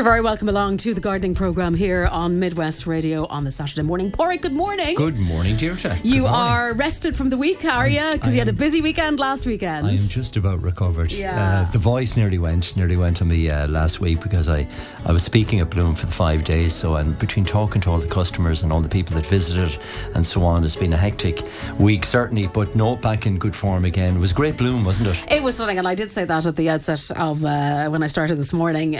You're very welcome along to the gardening programme here on Midwest Radio on the Saturday morning. Borey, good morning. Good morning, Deirdre. You are rested from the week, are you? Because you had a busy weekend last weekend. I am just about recovered. Yeah. The voice nearly went on me last week because I was speaking at Bloom for the 5 days. So, and between talking to all the customers and all the people that visited and so on, it's been a hectic week, certainly. But no, back in good form again. It was great Bloom, wasn't it? It was stunning. And I did say that at the outset of when I started this morning.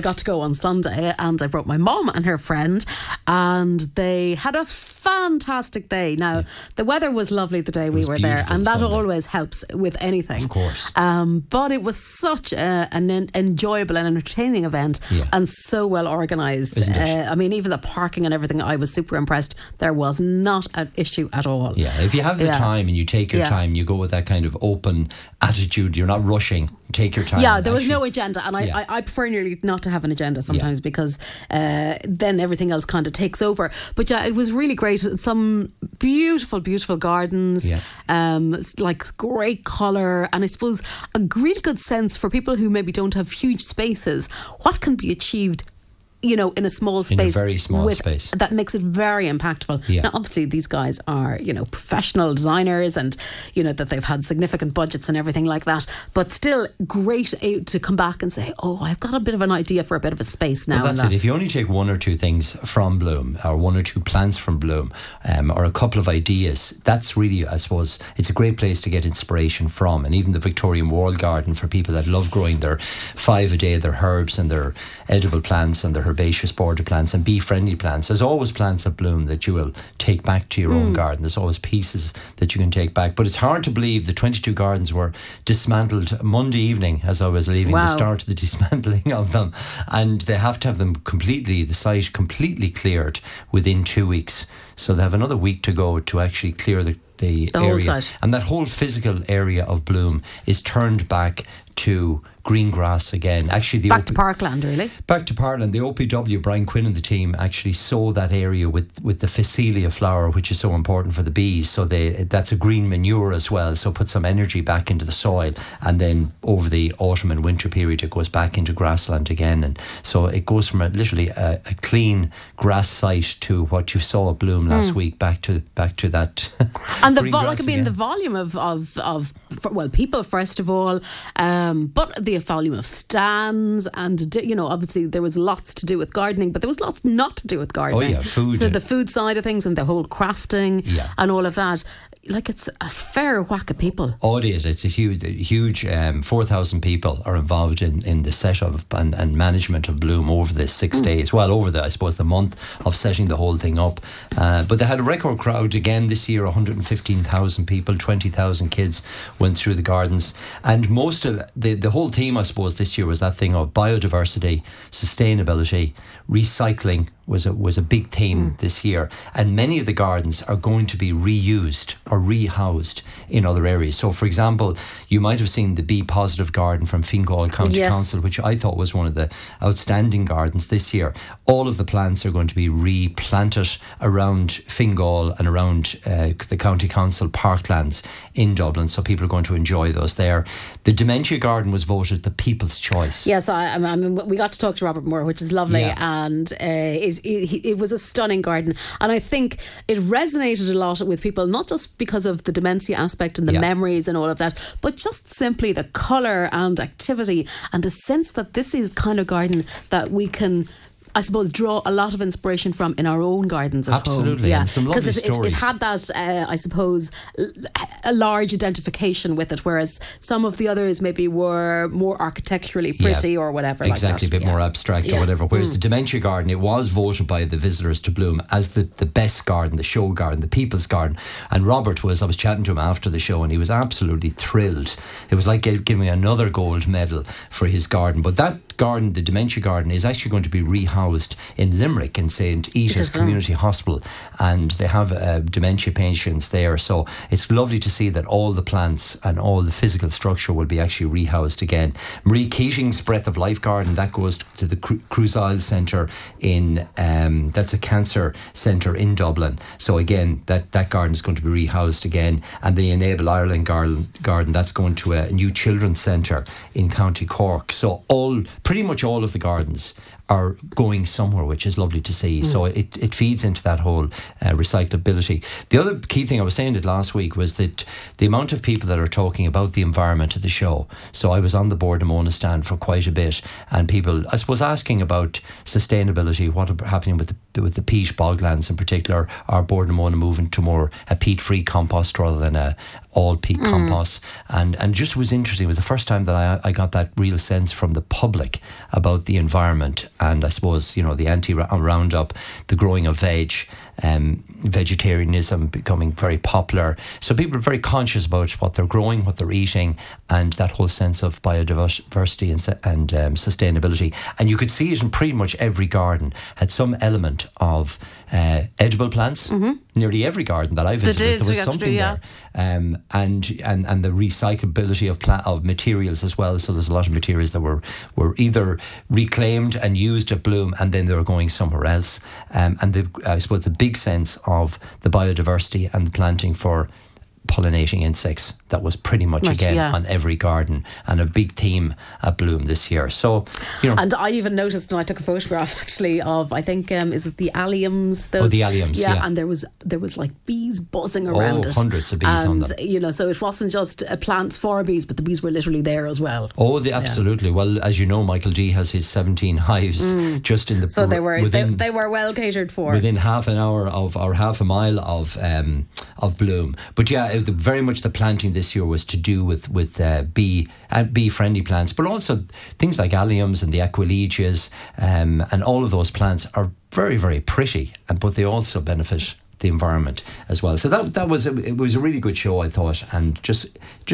I got to go on Sunday and I brought my mum and her friend and they had a fantastic day. Now, the weather was lovely the day we were there, and that always helps with anything. Of course. But it was such an enjoyable and entertaining event, and so well organised. I mean, even the parking and everything, I was super impressed. There was not an issue at all. Yeah, if you have the time and you take your time, you go with that kind of open attitude, you're not rushing. Take your time. Yeah, there was no agenda, and I prefer nearly not to have an agenda sometimes because then everything else kind of takes over. But yeah, it was really great. Some beautiful gardens, like great colour, and I suppose a really good sense for people who maybe don't have huge spaces, what can be achieved, you know, in a small space. In a very small space. That makes it very impactful. Yeah. Now, obviously, these guys are, you know, professional designers and, you know, that they've had significant budgets and everything like that. But still great to come back and say, oh, I've got a bit of an idea for a bit of a space now. Well, that's it. If you only take one or two things from Bloom or one or two plants from Bloom or a couple of ideas, that's really, I suppose, it's a great place to get inspiration from. And even the Victorian Walled Garden for people that love growing their 5 a day, their herbs and their edible plants and their herbaceous border plants and bee-friendly plants. There's always plants that bloom that you will take back to your own garden. There's always pieces that you can take back. But it's hard to believe the 22 gardens were dismantled Monday evening as I was leaving, the start of the dismantling of them. And they have to have them the site completely cleared within 2 weeks. So they have another week to go to actually clear the area. Whole site. And that whole physical area of Bloom is turned back to green grass again. Actually, to parkland, really. Back to parkland. The OPW, Brian Quinn and the team, actually sow that area with the phacelia flower, which is so important for the bees. So that's a green manure as well. So put some energy back into the soil, and then over the autumn and winter period, it goes back into grassland again. And so it goes from literally a clean grass site to what you saw at Bloom last week, back to that. And the volume of people first of all, but the volume of stands, and you know, obviously there was lots to do with gardening, but there was lots not to do with gardening. Oh yeah, food. So the food side of things and the whole crafting and all of that. Like, it's a fair whack of people. Oh, it is. It's a huge 4,000 people are involved in the setup and management of Bloom over the 6 days. Well, over the month of setting the whole thing up. But they had a record crowd again this year, 115,000 people, 20,000 kids went through the gardens. And most of the whole theme, I suppose, this year was that thing of biodiversity, sustainability, recycling, was a big theme this year, and many of the gardens are going to be reused or rehoused in other areas. So, for example, you might have seen the B Positive Garden from Fingal County Council, which I thought was one of the outstanding gardens this year. All of the plants are going to be replanted around Fingal and around the County Council parklands in Dublin, so people are going to enjoy those there. The Dementia Garden was voted the People's Choice. Yes, I mean, we got to talk to Robert Moore, which is lovely, and it was a stunning garden, and I think it resonated a lot with people, not just because of the dementia aspect and the memories and all of that, but just simply the colour and activity and the sense that this is kind of garden that we can, I suppose, draw a lot of inspiration from in our own gardens at home. Absolutely, because it had that, I suppose, a large identification with it, whereas some of the others maybe were more architecturally pretty or whatever. Exactly, like that. A bit more abstract or whatever. Whereas the Dementia Garden, it was voted by the visitors to Bloom as the best garden, the show garden, the people's garden. And Robert I was chatting to him after the show, and he was absolutely thrilled. It was like giving another gold medal for his garden. But that garden, the Dementia Garden, is actually going to be rehoused housed in Limerick in St. Ita's Community Hospital, and they have dementia patients there. So it's lovely to see that all the plants and all the physical structure will be actually rehoused again. Marie Keating's Breath of Life Garden, that goes to the Crúscín Lán Centre in that's a cancer centre in Dublin. So again, that garden is going to be rehoused again. And the Enable Ireland garden, that's going to a new children's centre in County Cork. So pretty much all of the gardens are going somewhere, which is lovely to see. So it feeds into that whole recyclability. The other key thing, I was saying it last week, was that the amount of people that are talking about the environment at the show. So I was on the Bord na Móna stand for quite a bit, and people, I suppose, asking about sustainability, what are happening with the peat boglands in particular. Are Bord na Móna moving to more a peat-free compost rather than a all peat compost? And just was interesting. It was the first time that I got that real sense from the public about the environment. And I suppose, you know, the anti-Roundup, the growing of veg, vegetarianism becoming very popular. So people are very conscious about what they're growing, what they're eating, and that whole sense of biodiversity and sustainability. And you could see it in pretty much every garden had some element of edible plants. Nearly every garden that I visited, there was something there. And the recyclability of materials as well. So there's a lot of materials that were either reclaimed and used at Bloom, and then they were going somewhere else. I suppose the big sense of the biodiversity and the planting for pollinating insects, that was pretty much again on every garden, and a big theme at Bloom this year. So, you know, and I even noticed, and I took a photograph actually of, I think is it the alliums? The alliums, yeah. And there was like bees buzzing around it. Hundreds of bees on them. You know, so it wasn't just plants for bees, but the bees were literally there as well. Absolutely. Yeah. Well, as you know, Michael D has his 17 hives just in the. So they were well catered for. Within half an hour or half a mile of Bloom, but yeah. Very much the planting this year was to do with bee-friendly plants, but also things like alliums and the aquilegias, and all of those plants are very, very pretty, but they also benefit the environment as well. So that was a really good show, I thought, and just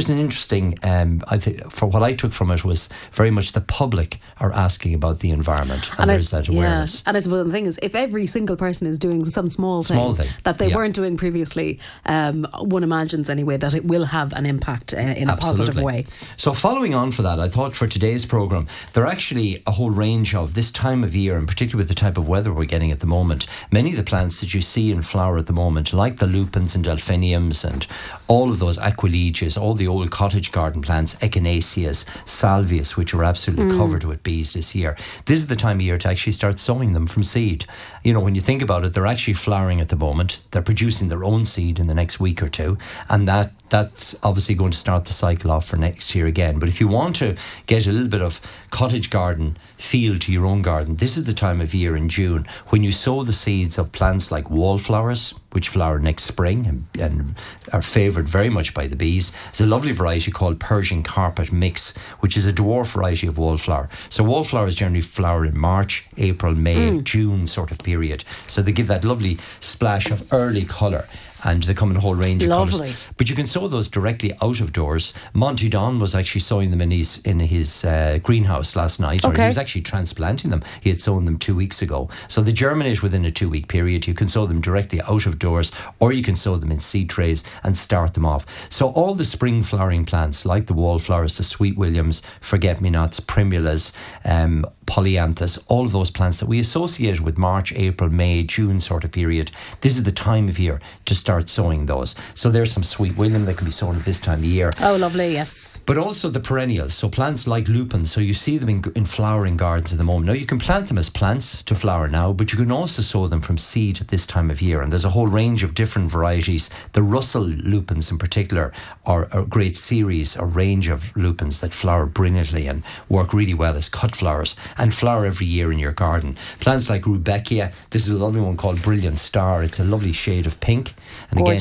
an interesting. I think for what I took from it was very much the public are asking about the environment, and there's that awareness. And I suppose the thing is, if every single person is doing some small thing that they weren't doing previously, one imagines anyway that it will have an impact in a positive way. So following on for that, I thought for today's programme, there are actually a whole range of this time of year, and particularly with the type of weather we're getting at the moment, many of the plants that you see in flower at the moment, like the lupins and delphiniums and all of those aquilegias, all the old cottage garden plants, echinaceas, salvias, which are absolutely covered with bees this year. This is the time of year to actually start sowing them from seed. You know, when you think about it, they're actually flowering at the moment. They're producing their own seed in the next week or two, and that's obviously going to start the cycle off for next year again. But if you want to get a little bit of cottage garden feel to your own garden, this is the time of year in June when you sow the seeds of plants like wallflowers, which flower next spring and are favoured very much by the bees. It's a lovely variety called Persian Carpet Mix, which is a dwarf variety of wallflower. So wallflowers generally flower in March, April, May, June sort of period. So they give that lovely splash of early colour. And they come in a whole range of colours. But you can sow those directly out of doors. Monty Don was actually sowing them in his greenhouse last night. Okay. Or he was actually transplanting them. He had sown them 2 weeks ago. So they germinate within a 2 week period. You can sow them directly out of doors, or you can sow them in seed trays and start them off. So all the spring flowering plants, like the wallflowers, the sweet williams, forget-me-nots, primulas, polyanthus, all of those plants that we associate with March, April, May, June sort of period, this is the time of year to start sowing those. So there's some sweet william that can be sown at this time of year. Oh, lovely, yes. But also the perennials, so plants like lupins. So you see them in flowering gardens at the moment. Now you can plant them as plants to flower now, but you can also sow them from seed at this time of year. And there's a whole range of different varieties. The Russell lupins in particular are a great series, a range of lupins that flower brilliantly and work really well as cut flowers and flower every year in your garden. Plants like Rudbeckia, this is a lovely one called Brilliant Star. It's a lovely shade of pink. And again,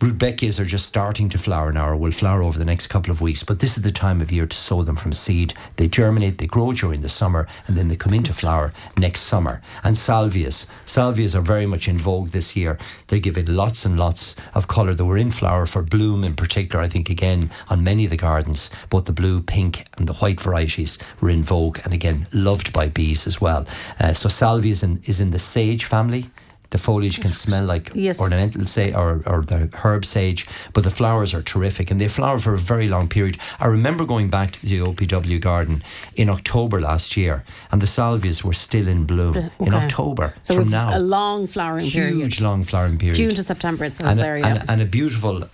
Rudbeckias are just starting to flower now, or will flower over the next couple of weeks, but this is the time of year to sow them from seed. They germinate, they grow during the summer, and then they come into flower next summer. And salvias. Salvias are very much in vogue this year. They're giving lots and lots of colour. They were in flower for Bloom in particular, I think, again, on many of the gardens. Both the blue, pink and the white varieties were in vogue, and again, loved by bees as well. So salvia is in the sage family. The foliage can smell like ornamental sage or the herb sage, but the flowers are terrific and they flower for a very long period. I remember going back to the OPW garden in October last year and the salvias were still in bloom in October. So from now, a long flowering period. Huge long flowering period. June to September it says there, yeah. And a beautiful...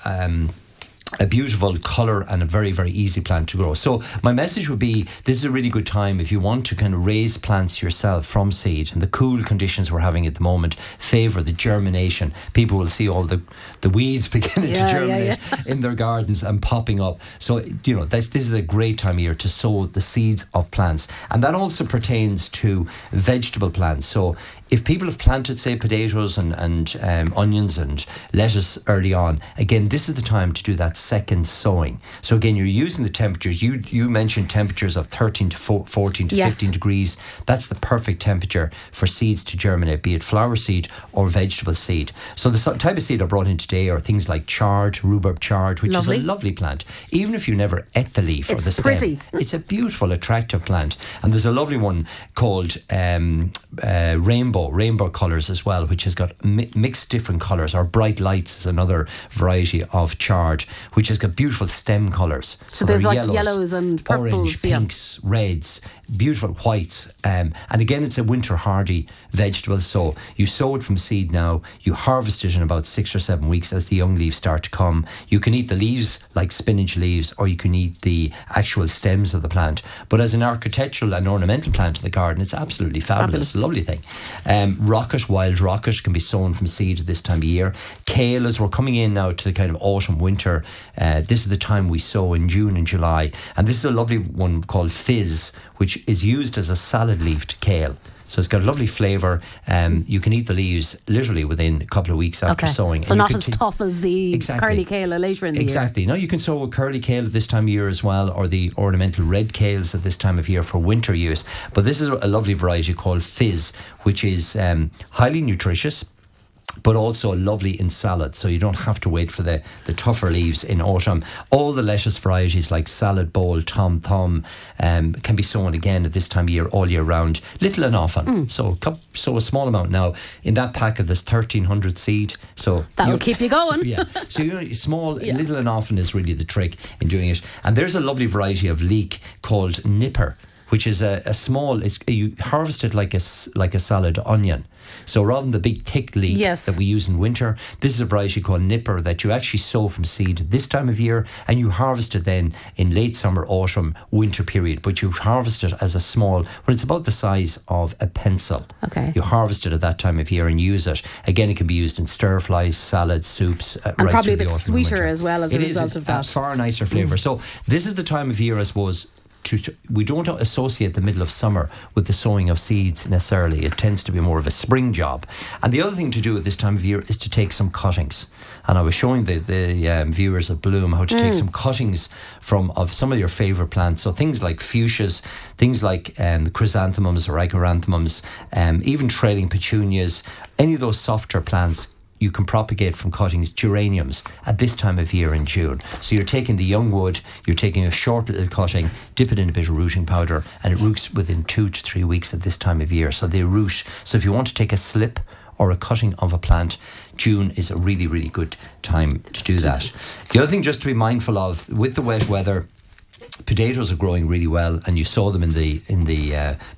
a beautiful colour and a very, very easy plant to grow. So my message would be, this is a really good time if you want to kind of raise plants yourself from seed, and the cool conditions we're having at the moment favour the germination. People will see all the weeds beginning to germinate in their gardens and popping up. So, you know, this is a great time of year to sow the seeds of plants. And that also pertains to vegetable plants. So if people have planted, say, potatoes and onions and lettuce early on, again, this is the time to do that second sowing. So again, you're using the temperatures. You mentioned temperatures of 13 to 14 to 15 degrees. That's the perfect temperature for seeds to germinate, be it flower seed or vegetable seed. So the type of seed I brought in today are things like chard, rhubarb chard, which is a lovely plant. Even if you never ate the leaf or the stem, it's a beautiful, attractive plant. And there's a lovely one called Rainbow colours as well, which has got mixed different colours. Or Bright Lights is another variety of chard, which has got beautiful stem colours. So there's like yellows and purples, orange, pinks, reds, beautiful whites. And again, it's a winter hardy vegetable. So you sow it from seed now, you harvest it in about 6 or 7 weeks as the young leaves start to come. You can eat the leaves like spinach leaves, or you can eat the actual stems of the plant. But as an architectural and ornamental plant in the garden, it's absolutely fabulous. Lovely thing. Wild rocket can be sown from seed at this time of year. Kale, as we're coming in now to the kind of autumn, winter, this is the time we sow in June and July. And this is a lovely one called Fizz, which is used as a salad leafed kale. So it's got a lovely flavour. You can eat the leaves literally within a couple of weeks after sowing. So not as tough as the curly kale later in the year. Exactly. Now you can sow a curly kale at this time of year as well, or the ornamental red kales at this time of year for winter use. But this is a lovely variety called Fizz, which is highly nutritious, but also lovely in salad, so you don't have to wait for the tougher leaves in autumn. All the lettuce varieties like salad bowl, tom thumb, can be sown again at this time of year all year round, little and often. So a small amount now. In that pack of this 1,300 seed, so that'll keep you going. So small, little and often is really the trick in doing it. And there's a lovely variety of leek called Nipper, which is a small. You harvest it like a salad onion. So rather than the big thick leek that we use in winter, this is a variety called Nipper that you actually sow from seed this time of year, and you harvest it then in late summer, autumn, winter period. But you harvest it as a small, well, it's about the size of a pencil. Okay. You harvest it at that time of year and use it. Again, it can be used in stir flies, salads, soups. And probably a bit sweeter as well as a result of that. It's far nicer flavour. So this is the time of year, I suppose, we don't associate the middle of summer with the sowing of seeds necessarily. It tends to be more of a spring job. And the other thing to do at this time of year is to take some cuttings. And I was showing the viewers of Bloom how to take some cuttings of some of your favourite plants. So things like fuchsias, things like chrysanthemums or agoranthemums, even trailing petunias, any of those softer plants you can propagate from cuttings. Geraniums at this time of year in June. So you're taking the young wood, you're taking a short little cutting, dip it in a bit of rooting powder, and it roots within 2 to 3 weeks at this time of year. So they root. So if you want to take a slip or a cutting of a plant, June is a really, really good time to do that. The other thing just to be mindful of, with the wet weather, potatoes are growing really well, and you saw them in the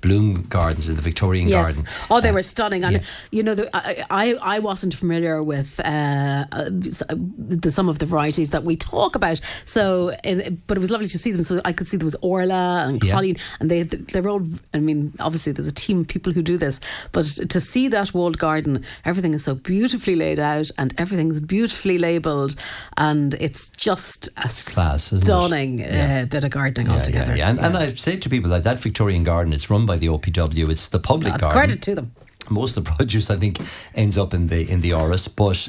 Bloom gardens in the Victorian garden. Oh, they were stunning. And you know, I wasn't familiar with some of the varieties that we talk about. But it was lovely to see them. So I could see there was Orla and Colleen, and they're all. I mean, obviously there's a team of people who do this, but to see that walled garden, everything is so beautifully laid out, and everything's beautifully labelled, and it's just class, isn't stunning. It? Yeah. Bit of gardening altogether. And I say to people that Victorian garden, it's run by the OPW, it's the public garden. It's credit to them. Most of the produce, I think, ends up in the Orris, but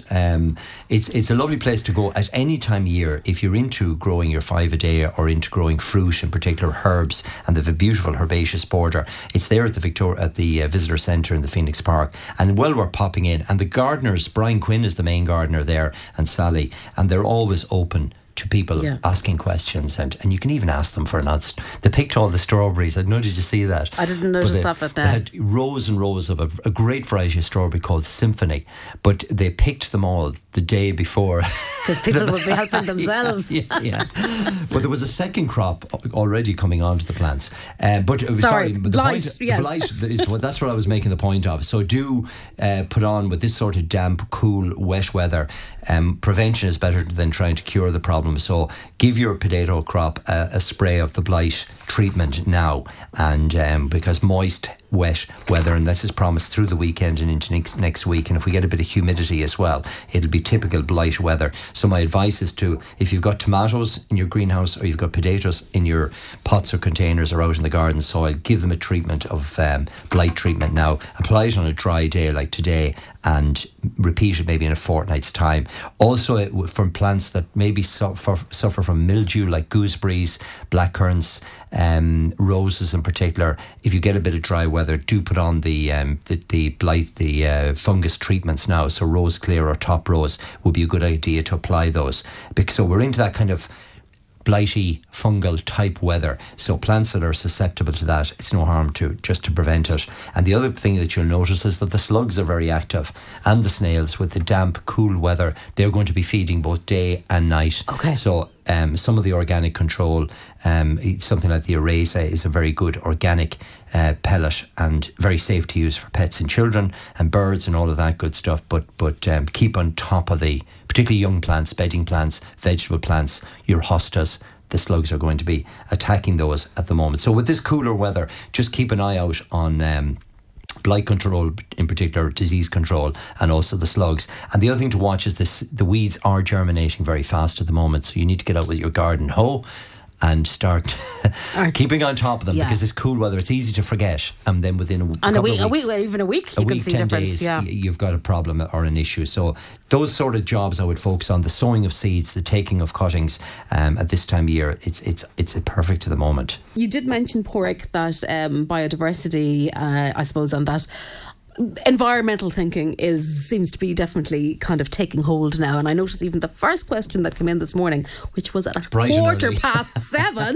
it's a lovely place to go at any time of year if you're into growing your 5 a day or into growing fruit, in particular herbs, and they have a beautiful herbaceous border. It's there at the visitor centre in the Phoenix Park, and well worth popping in. And the gardeners, Brian Quinn is the main gardener there, and Sally, and they're always open to people asking questions, and you can even ask them for nuts. They picked all the strawberries. I don't know, did you see that? I didn't notice that, but they had rows and rows of a great variety of strawberry called Symphony, but they picked them all the day before. Because people would be helping themselves. Yeah. But there was a second crop already coming onto the plants. But that's what I was making the point of. So do put on with this sort of damp, cool, wet weather. Prevention is better than trying to cure the problem. So give your potato crop a spray of the blight treatment now, and because moist, wet weather, and this is promised through the weekend and into next week, and if we get a bit of humidity as well, it'll be typical blight weather. So my advice is to, if you've got tomatoes in your greenhouse or you've got potatoes in your pots or containers or out in the garden soil, give them a treatment of blight treatment now. Apply it on a dry day like today and repeat it maybe in a fortnight's time. Also from plants that maybe suffer from mildew like gooseberries, blackcurrants, roses in particular, if you get a bit of dry weather, do put on the fungus treatments now. So rose clear or top rose would be a good idea to apply those. So we're into that kind of blighty, fungal type weather. So plants that are susceptible to that, it's no harm to prevent it. And the other thing that you'll notice is that the slugs are very active, and the snails with the damp, cool weather, they're going to be feeding both day and night. Okay. So some of the organic control, something like the Eraser is a very good organic pellet and very safe to use for pets and children and birds and all of that good stuff. But keep on top of the particularly young plants, bedding plants, vegetable plants, your hostas. The slugs are going to be attacking those at the moment. So with this cooler weather, just keep an eye out on blight control, in particular disease control, and also the slugs. And the other thing to watch is this: the weeds are germinating very fast at the moment, so you need to get out with your garden hoe and start keeping on top of them, because it's cool weather, it's easy to forget, and then within a week, 10 days, you've got a problem or an issue. So those sort of jobs I would focus on: the sowing of seeds, the taking of cuttings. At this time of year, it's perfect at the moment. You did mention, Porrick, that biodiversity, I suppose, and that environmental thinking seems to be definitely kind of taking hold now. And I noticed even the first question that came in this morning, which was at a quarter past 7.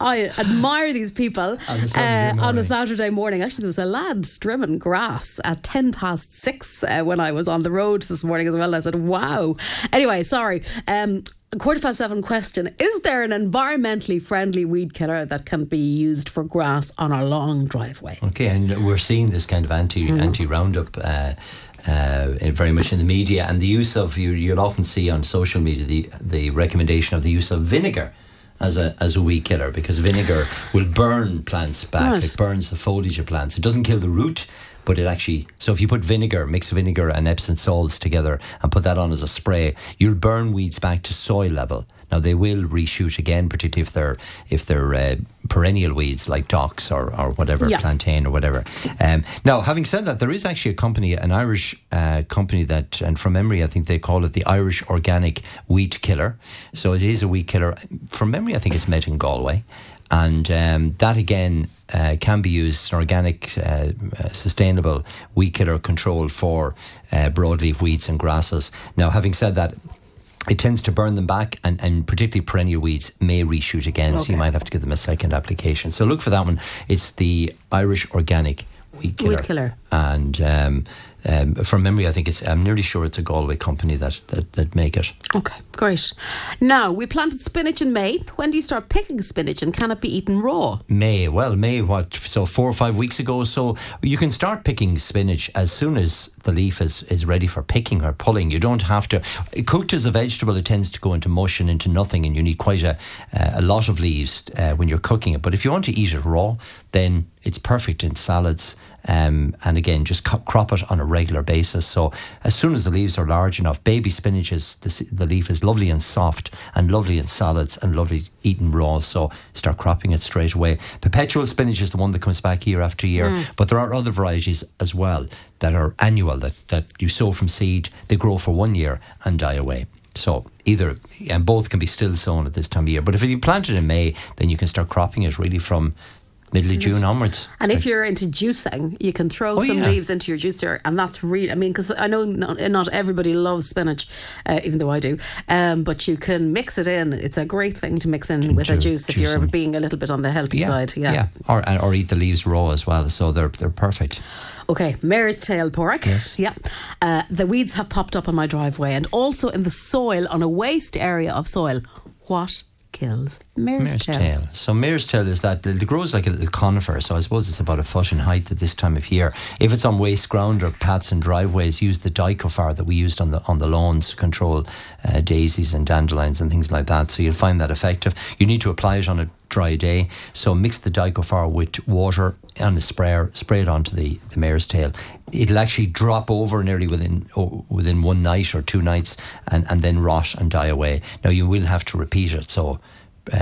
I admire these people on a Saturday morning. Actually, there was a lad trimming grass at 6:10 when I was on the road this morning as well. I said, wow. Anyway, sorry. 7:15 question: is there an environmentally friendly weed killer that can be used for grass on a long driveway? Okay, and we're seeing this kind of anti-Roundup very much in the media, and the use of, you'll often see on social media the recommendation of the use of vinegar as a weed killer, because vinegar will burn plants back. Nice. It burns the foliage of plants. It doesn't kill the root, but it actually, so if you put vinegar, mix vinegar and Epsom salts together and put that on as a spray, you'll burn weeds back to soil level. Now they will reshoot again, particularly if they're perennial weeds like docks or whatever, plantain or whatever. Now, having said that, there is actually a company, an Irish company that, and from memory, I think they call it the Irish Organic Weed Killer. So it is a weed killer. From memory, I think it's made in Galway. And that again can be used, an organic, sustainable weed killer control for broadleaf weeds and grasses. Now, having said that, it tends to burn them back, and particularly perennial weeds may reshoot again, so you might have to give them a second application. So look for that one. It's the Irish Organic Weed Killer. And from memory, I think I'm nearly sure it's a Galway company that make it. Okay, great. Now, we planted spinach in May. When do you start picking spinach, and can it be eaten raw? So 4 or 5 weeks ago. So you can start picking spinach as soon as the leaf is ready for picking or pulling. You don't have to. Cooked as a vegetable, it tends to go into mush and into nothing, and you need quite a lot of leaves when you're cooking it. But if you want to eat it raw, then It's perfect in salads. And again, just crop it on a regular basis. So as soon as the leaves are large enough, baby spinach, the leaf is lovely and soft and lovely in salads and lovely eaten raw. So start cropping it straight away. Perpetual spinach is the one that comes back year after year. But there are other varieties as well that are annual, that you sow from seed, they grow for 1 year and die away. So either, and both can be still sown at this time of year. But if you plant it in May, then you can start cropping it really from middle of June onwards. And if you're into juicing, you can throw some leaves into your juicer, and that's really, I mean, because I know not everybody loves spinach, even though I do, but you can mix it in. It's a great thing to mix in with a juice if you're being a little bit on the healthy side. Yeah. Or eat the leaves raw as well, so they're perfect. Okay, mare's tail pork. Yes. Yeah. The weeds have popped up on my driveway and also in the soil, on a waste area of soil. What kills mare's tail. So mare's tail is that it grows like a little conifer, so I suppose it's about a foot in height at this time of year. If it's on waste ground or paths and driveways, use the dicofar that we used on the lawns to control daisies and dandelions and things like that. So you'll find that effective. You need to apply it on a dry day, so mix the dicofar with water and a sprayer, spray it onto the mare's tail. It'll actually drop over nearly within 1 night or 2 nights and then rot and die away. Now you will have to repeat it. So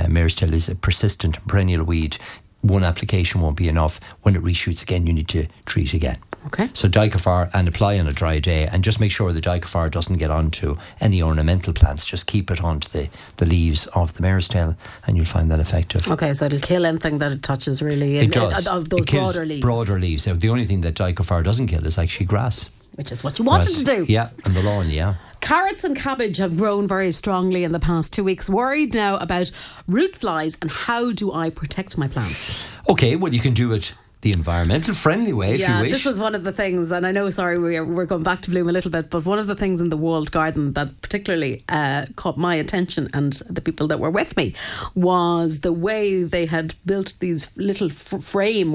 mare's tail is a persistent perennial weed. One application won't be enough. When it reshoots again, you need to treat again. Okay. So dicofar, and apply on a dry day, and just make sure the dicofar doesn't get onto any ornamental plants. Just keep it onto the leaves of the mare's tail, and you'll find that effective. Okay, so it'll kill anything that it touches, really. It does. Of those broader leaves. Broader leaves. The only thing that dicofar doesn't kill is actually grass. Which is what you wanted to do. Yeah, on the lawn, yeah. Carrots and cabbage have grown very strongly in the past 2 weeks. Worried now about root flies, and how do I protect my plants? Okay, well, you can do it the environmental friendly way, if you wish. Yeah, this was one of the things, and I know, sorry, we're going back to Bloom a little bit, but one of the things in the walled garden that particularly caught my attention and the people that were with me was the way they had built these little frames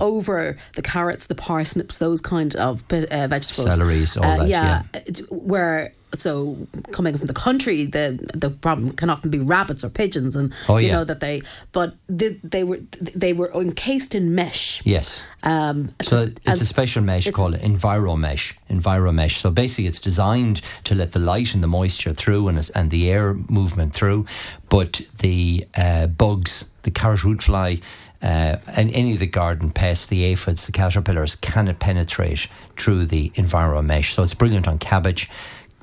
over the carrots, the parsnips, those kind of vegetables. Celeries, all that, where... So coming from the country, the problem can often be rabbits or pigeons, and you know that they were encased in mesh. Yes. So it's a special mesh called EnviroMesh. EnviroMesh. So basically, it's designed to let the light and the moisture through and the air movement through, but the bugs, the carrot root fly, and any of the garden pests, the aphids, the caterpillars, cannot penetrate through the EnviroMesh. So it's brilliant on cabbage,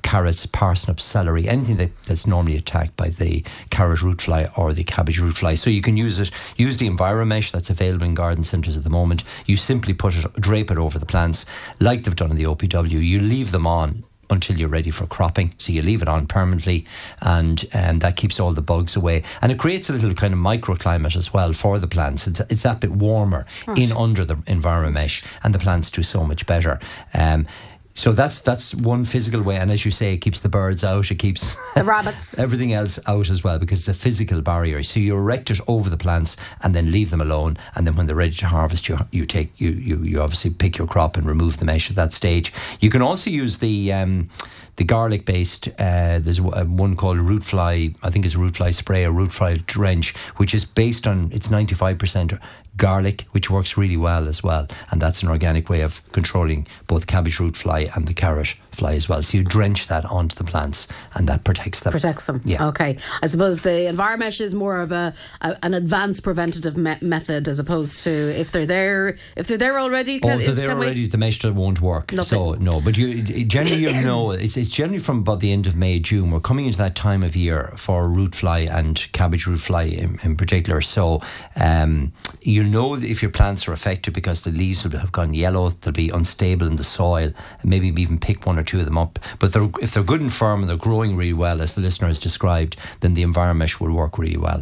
carrots, parsnips, celery, anything that's normally attacked by the carrot root fly or the cabbage root fly. So you can use it. Use the EnviroMesh that's available in garden centres at the moment. You simply drape it over the plants like they've done in the OPW. You leave them on until you're ready for cropping. So you leave it on permanently, and that keeps all the bugs away. And it creates a little kind of microclimate as well for the plants. It's that bit warmer in under the EnviroMesh, and the plants do so much better. So that's one physical way, and as you say, it keeps the birds out, it keeps the rabbits, everything else out as well, because it's a physical barrier. So you erect it over the plants and then leave them alone, and then when they're ready to harvest, you obviously pick your crop and remove the mesh at that stage. You can also use the garlic based, there's one called root fly, I think it's root fly spray or root fly drench, which is based on, it's 95% garlic, which works really well as well, and that's an organic way of controlling both cabbage root fly and the carrot fly as well. So you drench that onto the plants, and that protects them. Yeah. Okay. I suppose the EnviroMesh is more of an advanced preventative method, as opposed to if they're there already. The mesh won't work. Nothing. So no, but it's generally from about the end of May, June. We're coming into that time of year for root fly and cabbage root fly in particular. So you know if your plants are affected because the leaves will have gone yellow, they'll be unstable in the soil, maybe even pick one or two of them up. But if they're good and firm and they're growing really well, as the listener has described, then the EnviroMesh will work really well.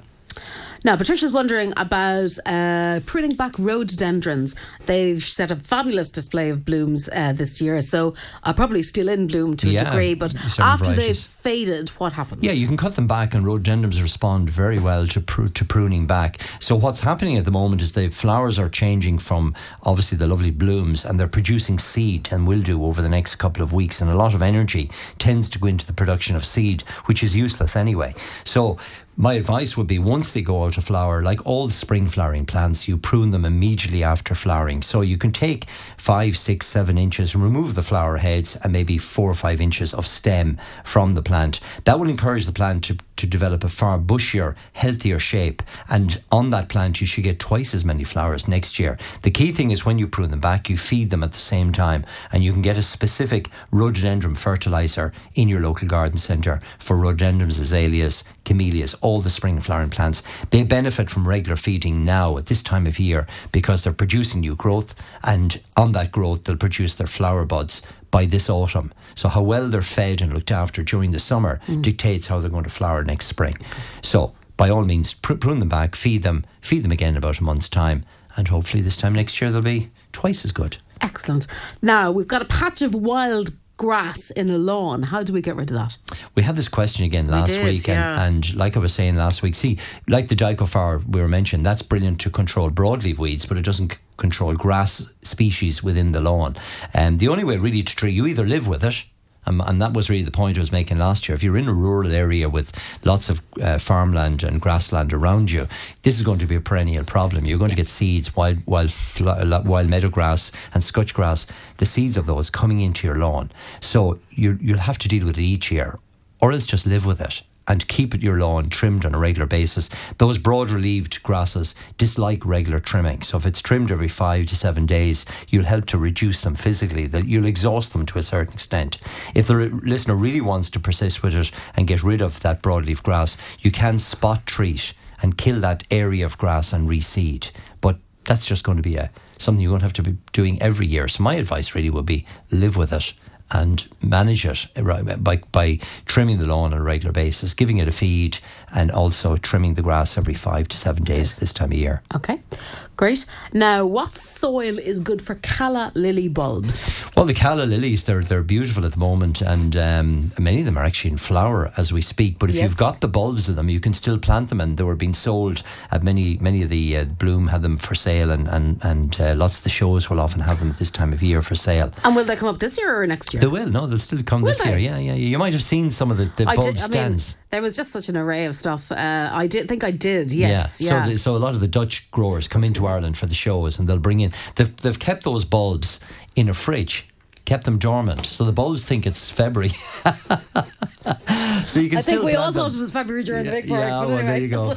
Now, Patricia's wondering about pruning back rhododendrons. They've set a fabulous display of blooms this year, so are probably still in bloom to a degree, but after varieties. They've faded, what happens? Yeah, you can cut them back, and rhododendrons respond very well to pruning back. So what's happening at the moment is the flowers are changing from, obviously, the lovely blooms, and they're producing seed, and will do over the next couple of weeks, and a lot of energy tends to go into the production of seed, which is useless anyway. So my advice would be, once they go out of flower, like all spring flowering plants, you prune them immediately after flowering. So you can take 5, 6, 7 inches, remove the flower heads and maybe 4 or 5 inches of stem from the plant. That will encourage the plant to develop a far bushier, healthier shape. And on that plant, you should get twice as many flowers next year. The key thing is when you prune them back, you feed them at the same time, and you can get a specific rhododendron fertilizer in your local garden centre for rhododendrons, azaleas, camellias, all the spring flowering plants. They benefit from regular feeding now at this time of year because they're producing new growth, and on that growth they'll produce their flower buds by this autumn. So how well they're fed and looked after during the summer dictates how they're going to flower next spring. Okay. So by all means, prune them back, feed them again in about a month's time, and hopefully this time next year they'll be twice as good. Excellent. Now, we've got a patch of wild grass in a lawn. How do we get rid of that? We had this question again last week, yeah. and like I was saying last week, like the Dicophar we were mentioning, that's brilliant to control broadleaf weeds, but it doesn't control grass species within the lawn. The only way really to treat, you either live with it, and that was really the point I was making last year. If you're in a rural area with lots of farmland and grassland around you, this is going to be a perennial problem. You're going to get seeds, wild meadow grass and scutch grass, the seeds of those coming into your lawn. So you'll have to deal with it each year, or else just live with it and keep your lawn trimmed on a regular basis. Those broad-relieved grasses dislike regular trimming. So if it's trimmed every 5 to 7 days, you'll help to reduce them physically. You'll exhaust them to a certain extent. If the listener really wants to persist with it and get rid of that broadleaf grass, you can spot treat and kill that area of grass and reseed. But that's just going to be something you're going to have to be doing every year. So my advice really would be live with it and manage it by trimming the lawn on a regular basis, giving it a feed, and also trimming the grass every 5 to 7 days this time of year. Okay, great. Now, what soil is good for calla lily bulbs? Well, the calla lilies, they're beautiful at the moment, and many of them are actually in flower as we speak, but if you've got the bulbs of them, you can still plant them, and they were being sold at many of the Bloom had them for sale, and lots of the shows will often have them at this time of year for sale. And will they come up this year or next year? They will. No, they'll still come this year. Yeah. You might have seen some of the bulb stands. Mean, there was just such an array of stuff. I did. Yes. Yeah. So a lot of the Dutch growers come into Ireland for the shows, and they'll bring in. They've kept those bulbs in a fridge, kept them dormant, so the bulbs think it's February. So you can. I still think we all thought it was February during the big park. Yeah, but anyway. There you go.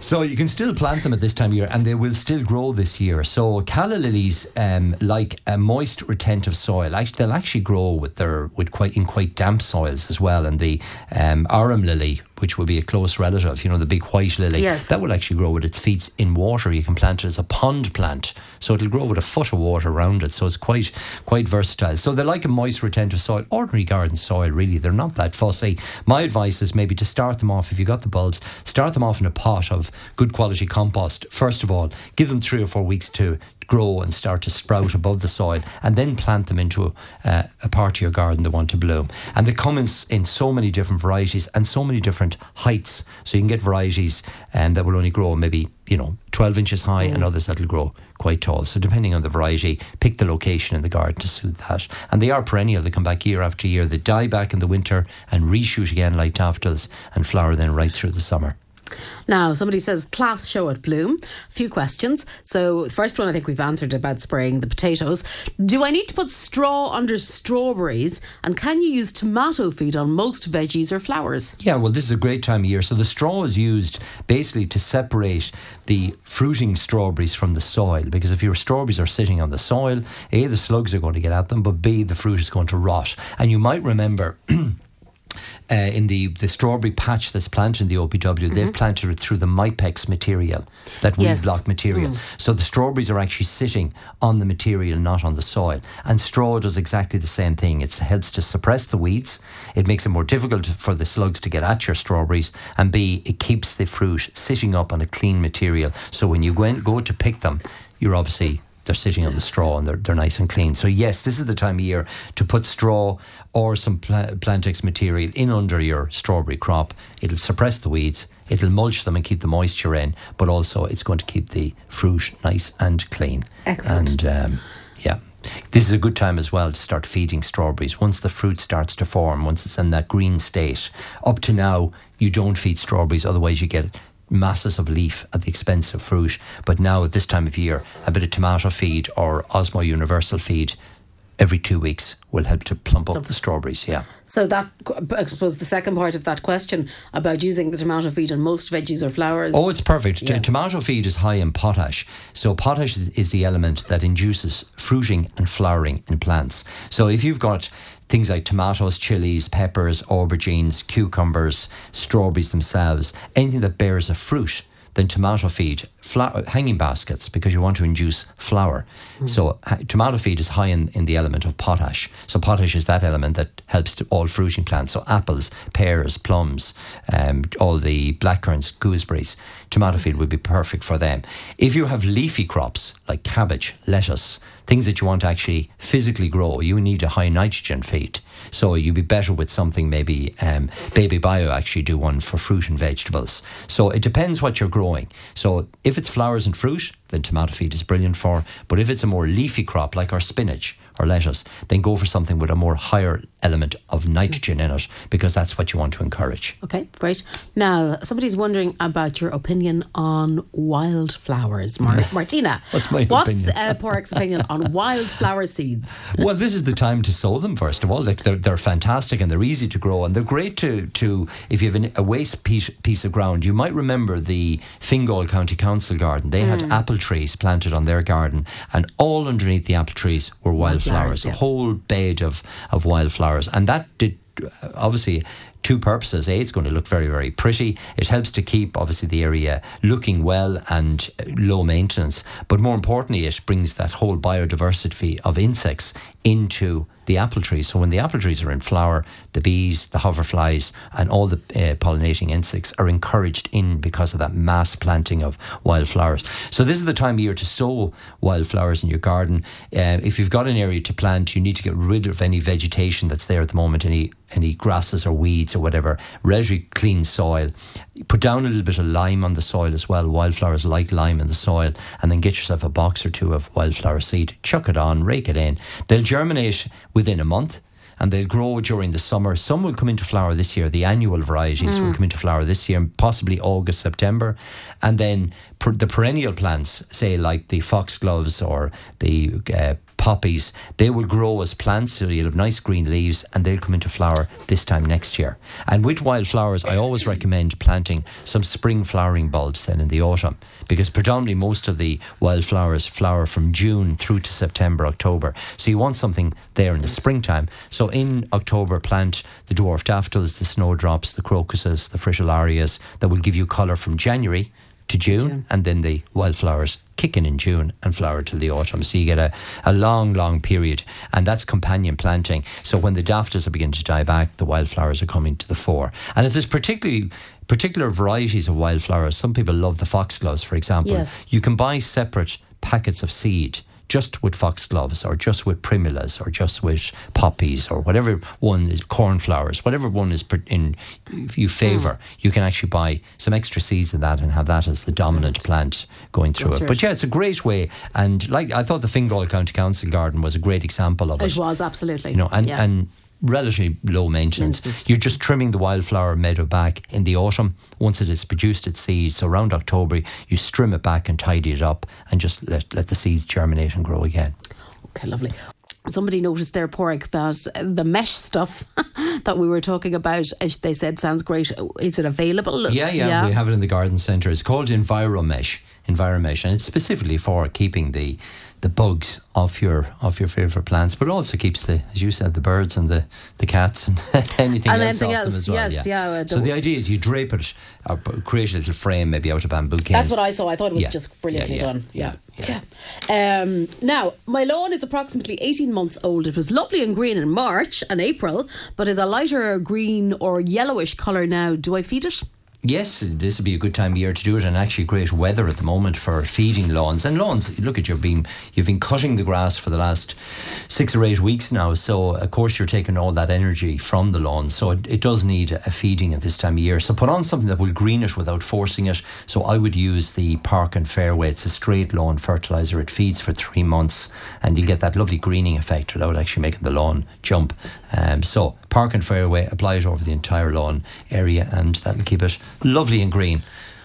So you can still plant them at this time of year, and they will still grow this year. So calla lilies, like a moist, retentive soil, they'll actually grow in quite damp soils as well. And the arum lily, which would be a close relative, the big white lily, that will actually grow with its feet in water. You can plant it as a pond plant, so it'll grow with a foot of water around it, so it's quite versatile. So they're like a moist retentive soil, ordinary garden soil really, they're not that fussy. My advice is maybe to start them off, if you got the bulbs, start them off in a pot of good quality compost, first of all, give them 3 or 4 weeks to grow and start to sprout above the soil, and then plant them into a part of your garden they want to bloom. And they come in so many different varieties and so many different heights, so you can get varieties that will only grow maybe 12 inches high, and others that'll grow quite tall. So depending on the variety, pick the location in the garden to suit that. And they are perennial, they come back year after year, they die back in the winter and reshoot again like daffodils, and flower then right through the summer. Now, somebody says, class show at Bloom. A few questions. So, first one I think we've answered about spraying the potatoes. Do I need to put straw under strawberries? And can you use tomato feed on most veggies or flowers? Yeah, well, this is a great time of year. So, the straw is used basically to separate the fruiting strawberries from the soil. Because if your strawberries are sitting on the soil, A, the slugs are going to get at them, but B, the fruit is going to rot. And you might remember... in the strawberry patch that's planted in the OPW, they've planted it through the Mipex material, that weed block material. So the strawberries are actually sitting on the material, not on the soil. And straw does exactly the same thing. It helps to suppress the weeds. It makes it more difficult for the slugs to get at your strawberries. And B, it keeps the fruit sitting up on a clean material. So when you go to pick them, you're obviously... they're sitting on the straw and they're nice and clean. So yes, this is the time of year to put straw or some Plantex material in under your strawberry crop. It'll suppress the weeds, it'll mulch them and keep the moisture in, but also it's going to keep the fruit nice and clean. Excellent. And This is a good time as well to start feeding strawberries. Once the fruit starts to form, once it's in that green state, up to now you don't feed strawberries, otherwise you get masses of leaf at the expense of fruit. But now at this time of year, a bit of tomato feed or Osmo Universal feed every 2 weeks will help to plump up the strawberries, yeah. So that was the second part of that question about using the tomato feed on most veggies or flowers. Oh, it's perfect. Yeah. Tomato feed is high in potash. So potash is the element that induces fruiting and flowering in plants. So if you've got things like tomatoes, chilies, peppers, aubergines, cucumbers, strawberries themselves, anything that bears a fruit, then tomato feed, hanging baskets, because you want to induce flower. Mm. So tomato feed is high in the element of potash. So potash is that element that helps to all fruiting plants. So apples, pears, plums, all the blackcurrants, gooseberries, tomato feed would be perfect for them. If you have leafy crops like cabbage, lettuce, things that you want to actually physically grow, you need a high nitrogen feed. So you'd be better with something maybe, Baby Bio actually do one for fruit and vegetables. So it depends what you're growing. So if it's flowers and fruit, then tomato feed is brilliant for. But if it's a more leafy crop like our spinach or lettuce, then go for something with a more higher element of nitrogen in it, because that's what you want to encourage. Okay, great. Now, somebody's wondering about your opinion on wildflowers. Martina, what's Porrick's opinion on wildflower seeds? Well, this is the time to sow them, first of all. They're fantastic and they're easy to grow, and they're great to if you have a waste piece of ground. You might remember the Fingal County Council garden. They had apple trees planted on their garden, and all underneath the apple trees were wildflowers, a whole bed of wildflowers. And that did obviously two purposes. A, it's going to look very, very pretty. It helps to keep obviously the area looking well and low maintenance, but more importantly, it brings that whole biodiversity of insects into the apple trees. So when the apple trees are in flower, the bees, the hoverflies, and all the pollinating insects are encouraged in because of that mass planting of wildflowers. So this is the time of year to sow wildflowers in your garden. If you've got an area to plant, you need to get rid of any vegetation that's there at the moment, any grasses or weeds or whatever. Relatively clean soil. Put down a little bit of lime on the soil as well. Wildflowers like lime in the soil. And then get yourself a box or two of wildflower seed. Chuck it on, rake it in. They'll germinate within a month, and they'll grow during the summer. Some will come into flower this year. The annual varieties will come into flower this year, possibly August, September. And then the perennial plants, say like the foxgloves or the poppies, they will grow as plants, so you'll have nice green leaves, and they'll come into flower this time next year. And with wildflowers, I always recommend planting some spring flowering bulbs then in the autumn, because predominantly most of the wildflowers flower from June through to September, October. So you want something there in the springtime. So in October, plant the dwarf daffodils, the snowdrops, the crocuses, the fritillarias, that will give you colour from January to June, and then the wildflowers kick in June and flower till the autumn. So you get a long, long period, and that's companion planting. So when the daffodils are beginning to die back, the wildflowers are coming to the fore. And if there's particular varieties of wildflowers, some people love the foxgloves, for example. Yes. You can buy separate packets of seed, just with foxgloves or just with primulas or just with poppies or whatever one is, cornflowers, whatever one is you favour, you can actually buy some extra seeds of that and have that as the dominant plant going through it. But yeah, it's a great way. And like, I thought the Fingal County Council garden was a great example of it. It was, absolutely. You know, and relatively low maintenance. You're just trimming the wildflower meadow back in the autumn once it has produced its seeds. So around October, you trim it back and tidy it up and just let the seeds germinate and grow again. Okay, lovely. Somebody noticed there, Porrick, that the mesh stuff that we were talking about, they said sounds great. Is it available? Yeah, we have it in the garden centre. It's called EnviroMesh, and it's specifically for keeping the bugs of your favourite plants, but also keeps the, as you said, the birds and the cats and anything else off them as well. Yes, yeah. So the idea is you drape it or create a little frame maybe out of bamboo canes. That's what I saw. I thought it was just brilliantly done. Yeah. Now, my lawn is approximately 18 months old. It was lovely and green in March and April, but is a lighter green or yellowish colour now. Do I feed it? Yes, this would be a good time of year to do it, and actually great weather at the moment for feeding lawns. And lawns, look at, you've been cutting the grass for the last 6 or 8 weeks now, so of course you're taking all that energy from the lawn, so it does need a feeding at this time of year. So put on something that will green it without forcing it. So I would use the Park and Fairway. It's a straight lawn fertiliser. It feeds for 3 months and you'll get that lovely greening effect without actually making the lawn jump. So Park and Fairway, apply it over the entire lawn area, and that'll keep it lovely and green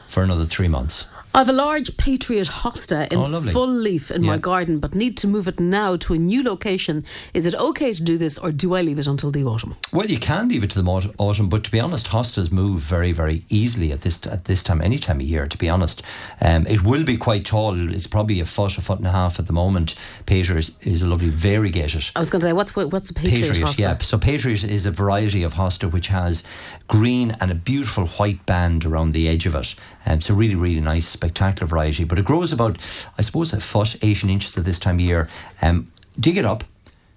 for another 3 months. I have a large Patriot hosta in full leaf in my garden, but need to move it now to a new location. Is it okay to do this, or do I leave it until the autumn? Well, you can leave it to the autumn, but to be honest, hostas move very, very easily at this time, any time of year, to be honest. It will be quite tall. It's probably a foot and a half at the moment. Patriot is a lovely variegated. I was going to say, what's a Patriot hosta? Yeah. So Patriot is a variety of hosta which has green and a beautiful white band around the edge of it. It's a really, really nice spectacular variety, but it grows about, I suppose, a foot, 18 inches at this time of year. Dig it up,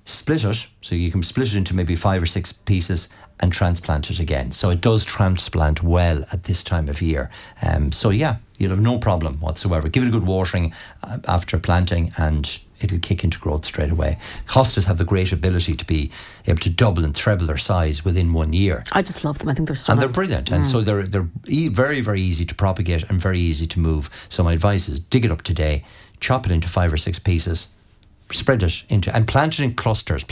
split it, so you can split it into maybe 5 or 6 pieces and transplant it again. So it does transplant well at this time of year. You'll have no problem whatsoever. Give it a good watering after planting and it'll kick into growth straight away. Hostas have the great ability to be able to double and treble their size within 1 year. I just love them. I think they're stunning. And they're brilliant. Mm. And so they're very, very easy to propagate and very easy to move. So my advice is dig it up today, chop it into 5 or 6 pieces, spread it into, and plant it in clusters.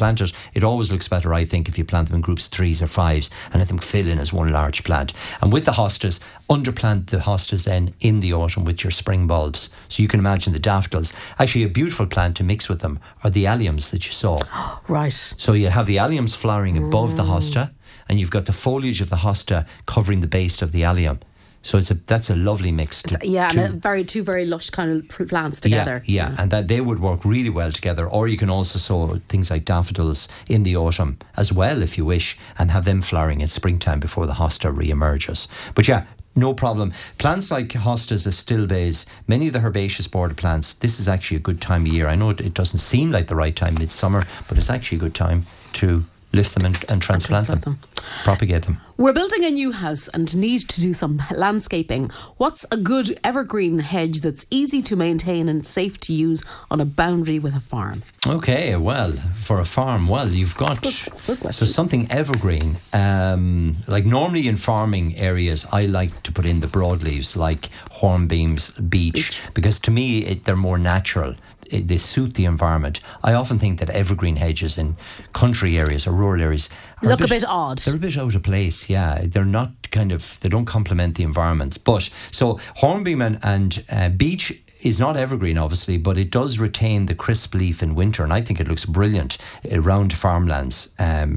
It always looks better, I think, if you plant them in groups 3s or 5s and let them fill in as one large plant. And with the hostas, underplant the hostas then in the autumn with your spring bulbs. So you can imagine the daffodils. Actually, a beautiful plant to mix with them are the alliums that you saw. Right. So you have the alliums flowering above the hosta, and you've got the foliage of the hosta covering the base of the allium. So that's a lovely mix. Two very lush kind of plants together. Yeah, and that they would work really well together. Or you can also sow things like daffodils in the autumn as well, if you wish, and have them flowering in springtime before the hosta re-emerges. But yeah, no problem. Plants like hostas, astilbes, many of the herbaceous border plants, this is actually a good time of year. I know it doesn't seem like the right time, midsummer, but it's actually a good time to lift them and transplant them. Propagate them. We're building a new house and need to do some landscaping. What's a good evergreen hedge that's easy to maintain and safe to use on a boundary with a farm? Okay, well, for a farm, you've got something evergreen. Like normally in farming areas, I like to put in the broadleaves like hornbeams, beech, because to me they're more natural. They suit the environment. I often think that evergreen hedges in country areas or rural areas look a bit odd. They're a bit out of place, yeah. They're not they don't complement the environments. But so hornbeam and beech is not evergreen, obviously, but it does retain the crisp leaf in winter, and I think it looks brilliant around farmlands,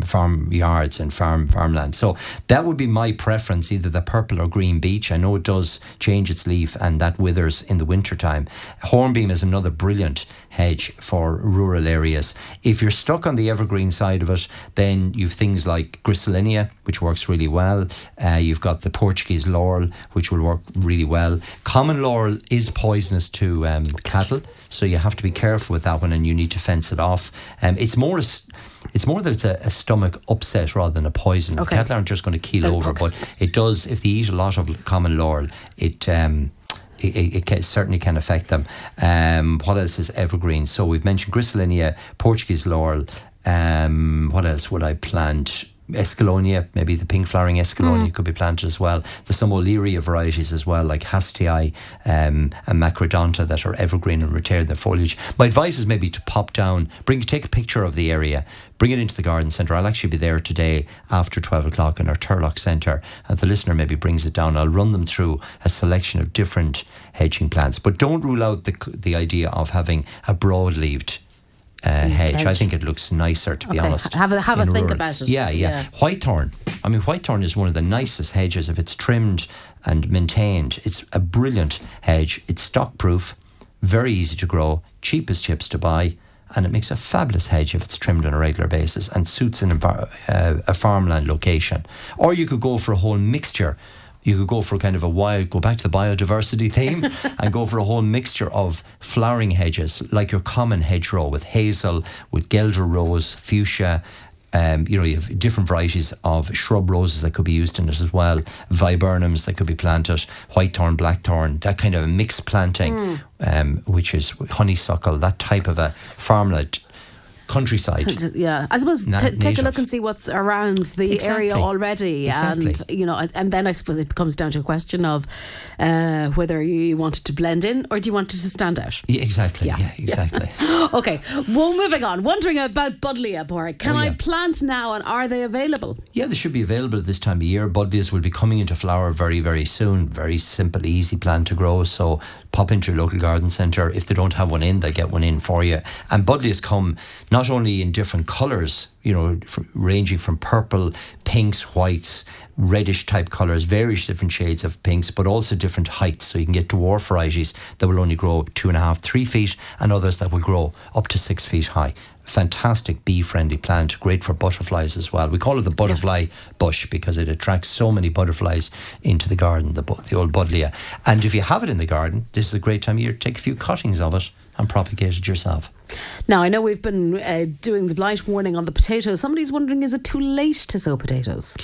farmyards and farmlands. So that would be my preference, either the purple or green beech. I know it does change its leaf and that withers in the wintertime. Hornbeam is another brilliant hedge for rural areas. If you're stuck on the evergreen side of it, then you've things like Gristlinia, which works really well. You've got the Portuguese laurel, which will work really well. Common laurel is poisonous to cattle, so you have to be careful with that one, and you need to fence it off. It's more that it's a stomach upset rather than a poison. Okay. Cattle aren't just going to keel over, but it does. If they eat a lot of common laurel, it certainly can affect them. What else is evergreen? So we've mentioned Gristlinia, Portuguese laurel. What else would I plant? Escalonia, maybe the pink flowering Escalonia could be planted as well. There's some O'Learia varieties as well, like Hastii and Macrodonta, that are evergreen and retain their foliage. My advice is maybe to pop down, take a picture of the area, bring it into the garden centre. I'll actually be there today after 12 o'clock in our Turlock Centre. And the listener maybe brings it down. I'll run them through a selection of different hedging plants. But don't rule out the idea of having a broad-leaved hedge. I think it looks nicer, to be honest. Have a think about it. Yeah. Whitethorn. Whitethorn is one of the nicest hedges if it's trimmed and maintained. It's a brilliant hedge. It's stock proof, very easy to grow, cheap as chips to buy, and it makes a fabulous hedge if it's trimmed on a regular basis and suits a farmland location. Or you could go for a whole mixture. You could go for kind of go back to the biodiversity theme and go for a whole mixture of flowering hedges, like your common hedgerow with hazel, with Gelder rose, fuchsia, You have different varieties of shrub roses that could be used in it as well, viburnums that could be planted, whitethorn, blackthorn, that kind of a mixed planting, which is honeysuckle, that type of a farmlet. Countryside. Yeah, I suppose take a look and see what's around the area already, and and then I suppose it comes down to a question of whether you want it to blend in or do you want it to stand out? Yeah, exactly. Yeah, exactly. Okay, well, moving on. Wondering about buddleia, Borey. Can I plant now, and are they available? Yeah, they should be available at this time of year. Buddleias will be coming into flower very, very soon. Very simple, easy plant to grow. So pop into your local garden centre. If they don't have one in, they'll get one in for you. And buddleias come not only in different colours, ranging from purple, pinks, whites, reddish type colours, various different shades of pinks, but also different heights. So you can get dwarf varieties that will only grow 2.5-3 feet, and others that will grow up to 6 feet high. Fantastic bee-friendly plant, great for butterflies as well. We call it the butterfly bush because it attracts so many butterflies into the garden, the old buddleia. And if you have it in the garden, this is a great time of year to take a few cuttings of it and propagate it yourself. Now, I know we've been doing the blight warning on the potatoes. Somebody's wondering, is it too late to sow potatoes?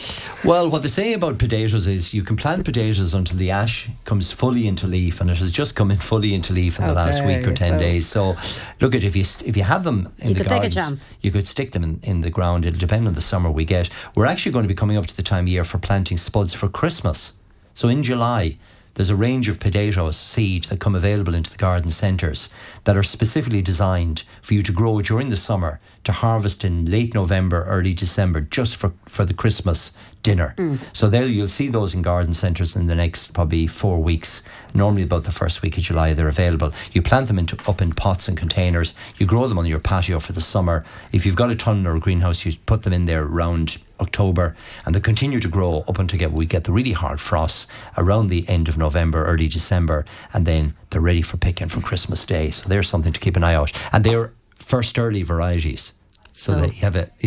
Well, what they say about potatoes is you can plant potatoes until the ash comes fully into leaf, and it has just come in fully into leaf in the last week or 10 days. So, look, if you have them in the garden, you could stick them in the ground. It'll depend on the summer we get. We're actually going to be coming up to the time of year for planting spuds for Christmas. So in July, there's a range of potato seed that come available into the garden centres that are specifically designed for you to grow during the summer, to harvest in late November, early December, just for the Christmas dinner. So there you'll see those in garden centres in the next probably 4 weeks. Normally about the first week of July they're available. You plant them up in pots and containers. You grow them on your patio for the summer. If you've got a tunnel or a greenhouse, you put them in there around October, and they continue to grow up until we get the really hard frosts around the end of November, early December, and then they're ready for picking for Christmas Day. So there's something to keep an eye out. And they're first early varieties, so that you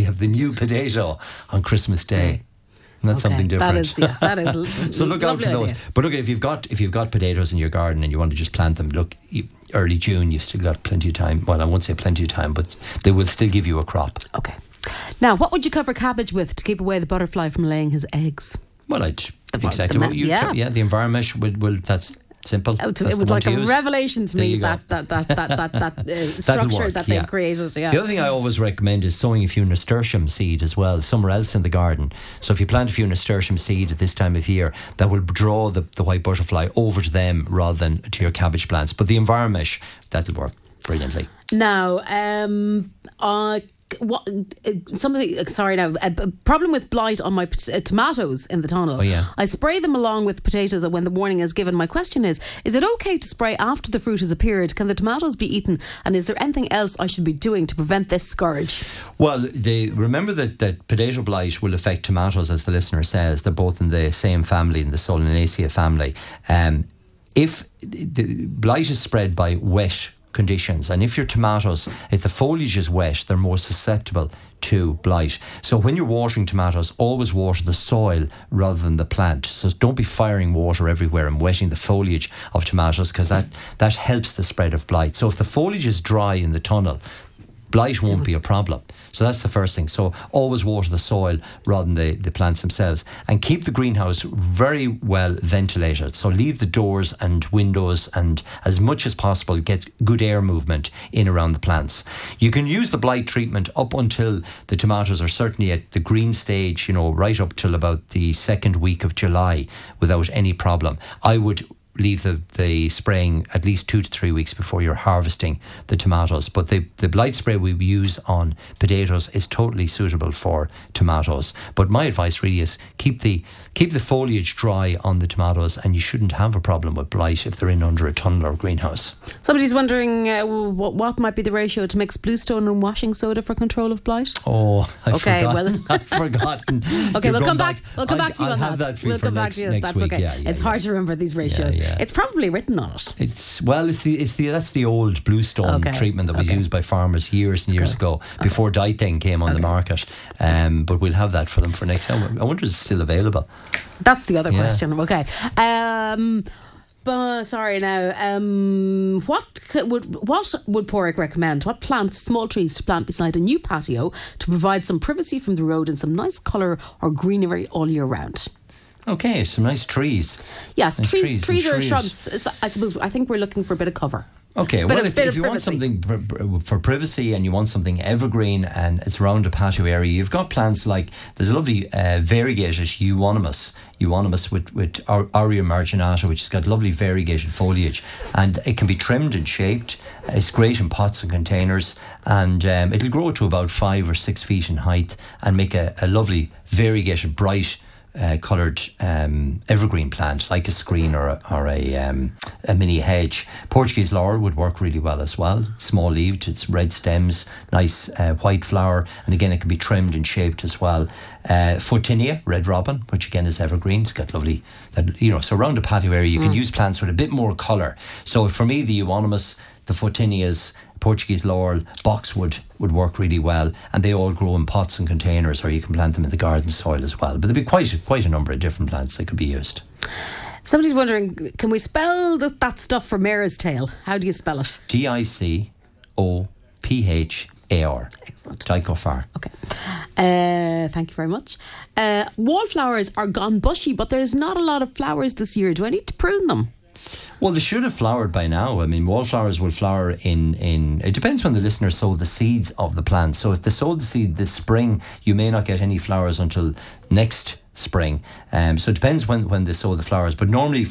have the new potato on Christmas Day. And that's something different. That is so look out for those. Idea. But look, if you've got potatoes in your garden and you want to just plant them, look, early June, you've still got plenty of time. Well, I won't say plenty of time, but they will still give you a crop. Okay. Now, what would you cover cabbage with to keep away the butterfly from laying his eggs? Well, the EnviroMesh will. That's simple. It was like a revelation to me that structure that they created. Yeah. The other thing I always recommend is sowing a few nasturtium seed as well, somewhere else in the garden. So if you plant a few nasturtium seed at this time of year, that will draw the white butterfly over to them rather than to your cabbage plants. But the EnviroMesh, that'll work brilliantly. Now, a problem with blight on my tomatoes in the tunnel. I spray them along with potatoes when the warning is given. My question is it okay to spray after the fruit has appeared? Can the tomatoes be eaten, and is there anything else I should be doing to prevent this scourge? Well, remember that potato blight will affect tomatoes, as the listener says. They're both in the same family, in the Solanaceae family. If the blight is spread by wet conditions, and if your tomatoes, if the foliage is wet, they're more susceptible to blight. So when you're watering tomatoes, always water the soil rather than the plant. So don't be firing water everywhere and wetting the foliage of tomatoes, because that helps the spread of blight. So if the foliage is dry in the tunnel, blight won't be a problem. So that's the first thing. So always water the soil rather than the plants themselves. And keep the greenhouse very well ventilated. So leave the doors and windows, and as much as possible get good air movement in around the plants. You can use the blight treatment up until the tomatoes are certainly at the green stage, right up till about the second week of July without any problem. I would leave the spraying at least 2 to 3 weeks before you're harvesting the tomatoes. But the blight spray we use on potatoes is totally suitable for tomatoes. But my advice really is keep the foliage dry on the tomatoes, and you shouldn't have a problem with blight if they're in under a tunnel or greenhouse. Somebody's wondering what might be the ratio to mix bluestone and washing soda for control of blight? Oh, I've forgotten. Okay, we'll come back to you on that. I'll have that for you for next week. Okay. Yeah, it's hard to remember these ratios. Yeah. It's probably written on it. That's the old bluestone treatment that was used by farmers years ago before dye came on the market. But we'll have that for them for next time. I wonder if it's still available. That's the other question. Okay. What would Porrick recommend? What plants, small trees to plant beside a new patio to provide some privacy from the road and some nice colour or greenery all year round? Okay, some nice trees. Yes, nice trees or shrubs. I think we're looking for a bit of cover. Okay, well, if you want something for privacy and you want something evergreen and it's around a patio area, you've got plants like, there's a lovely variegated euonymus with Aurea marginata, which has got lovely variegated foliage, and it can be trimmed and shaped. It's great in pots and containers, and it'll grow to about 5 or 6 feet in height and make a lovely variegated, bright, coloured evergreen plant like a screen or a mini hedge. Portuguese laurel would work really well as well. Small leaved, it's red stems, nice white flower, and again it can be trimmed and shaped as well. Photinia, red robin, which again is evergreen. It's got lovely, so around a patio area you can use plants with a bit more colour. So for me, the euonymus, the photinias, Portuguese laurel, boxwood would work really well, and they all grow in pots and containers, or you can plant them in the garden soil as well. But there'd be quite a number of different plants that could be used. Somebody's wondering, can we spell that stuff for Mare's Tail? How do you spell it? DICOPHAR. Excellent. Dicofar. Okay. Thank you very much. Wallflowers are gone bushy, but there's not a lot of flowers this year. Do I need to prune them? Well, they should have flowered by now. I mean, wallflowers will flower in it depends when the listener sowed the seeds of the plant. So if they sowed the seed this spring, you may not get any flowers until next spring. So it depends when they sow the flowers. But normally,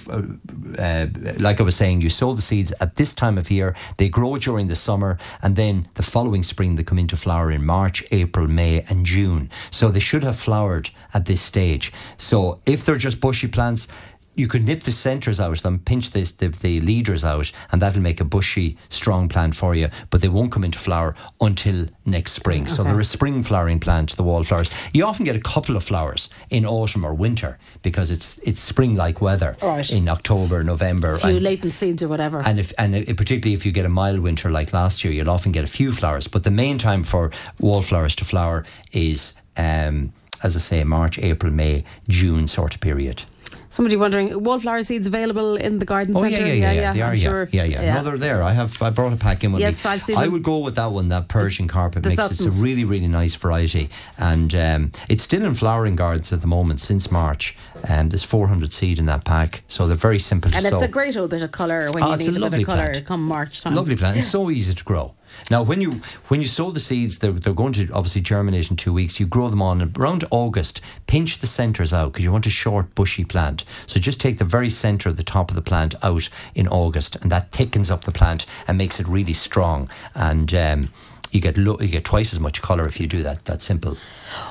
like I was saying, you sow the seeds at this time of year, they grow during the summer, and then the following spring they come into flower in March, April, May and June. So they should have flowered at this stage. So if they're just bushy plants, you could nip the centres out of them, pinch the leaders out, and that'll make a bushy, strong plant for you, but they won't come into flower until next spring. Okay. So they're a spring flowering plant, the wallflowers. You often get a couple of flowers in autumn or winter because it's spring-like weather in October, November. A few latent seeds or whatever. And particularly if you get a mild winter like last year, you'll often get a few flowers. But the main time for wallflowers to flower is, as I say, March, April, May, June sort of period. Somebody wondering, wallflower seeds available in the garden centre? Yeah. They are, sure. Yeah. No, they're there. I brought a pack in with me. I've seen I would go with that one, that Persian Carpet Mix. Sultans. It's a really, really nice variety. And it's still in flowering gardens at the moment since March. There's 400 seed in that pack. So they're very simple to sow. And it's a great old bit of colour when you need a bit of colour come March time. It's a lovely plant. It's so easy to grow. Now, when you sow the seeds, they're going to obviously germinate in 2 weeks. You grow them on around August. Pinch the centres out because you want a short, bushy plant. So just take the very centre of the top of the plant out in August, and that thickens up the plant and makes it really strong. And you get twice as much colour if you do that simple.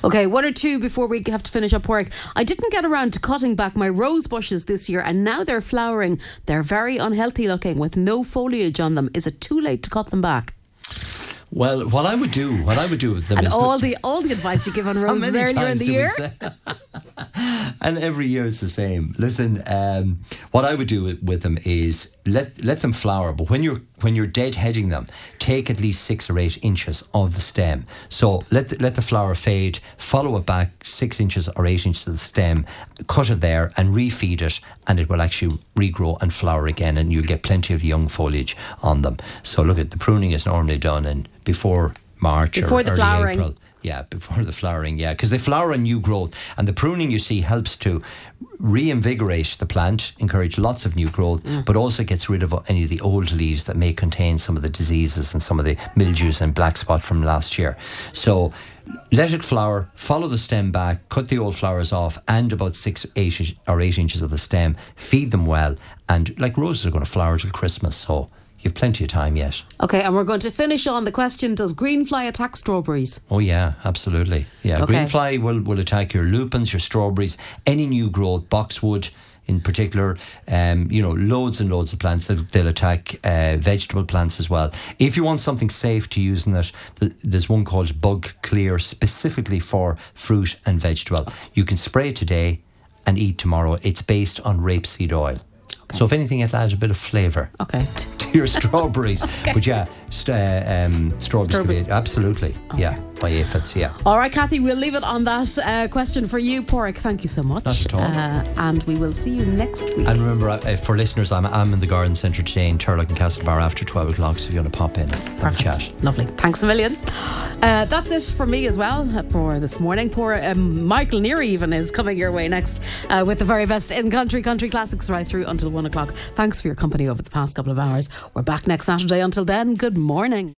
Okay, one or two before we have to finish up work. I didn't get around to cutting back my rose bushes this year, and now they're flowering. They're very unhealthy looking with no foliage on them. Is it too late to cut them back? Well, what I would do with them and is all the advice you give on roses earlier in the year, and every year it's the same. Listen, what I would do with them is let them flower, but when you're deadheading them, take at least 6 or 8 inches of the stem. So let the flower fade, follow it back 6 inches or 8 inches of the stem, cut it there and refeed it, and it will actually regrow and flower again, and you'll get plenty of young foliage on them. So look, at the pruning is normally done in before March or early flowering. April. Yeah, before the flowering, yeah, because they flower on new growth, and the pruning, you see, helps to reinvigorate the plant, encourage lots of new growth, but also gets rid of any of the old leaves that may contain some of the diseases and some of the mildews and black spot from last year. So let it flower, follow the stem back, cut the old flowers off, and about 6 or 8 inches of the stem, feed them well, and like roses are going to flower till Christmas, so you've plenty of time yet. Okay, and we're going to finish on the question, does greenfly attack strawberries? Oh yeah, absolutely. Yeah, okay. Greenfly will attack your lupins, your strawberries, any new growth, boxwood in particular, loads and loads of plants. They'll attack vegetable plants as well. If you want something safe to use in it, there's one called Bug Clear specifically for fruit and vegetable. You can spray today and eat tomorrow. It's based on rapeseed oil. So if anything, it'll add a bit of flavour to your strawberries. Okay. But yeah, strawberries could be absolutely, okay. Yeah. by aphids, yeah. All right, Cathy, we'll leave it on that question for you, Porrick. Thank you so much. Not at all. And we will see you next week. And remember, for listeners, I'm in the garden centre today in Turlock and Castlebar after 12 o'clock, so if you want to pop in and chat. Lovely. Thanks a million. That's it for me as well for this morning. Poor Michael Neary even is coming your way next with the very best in country classics right through until 1 o'clock. Thanks for your company over the past couple of hours. We're back next Saturday. Until then, good morning.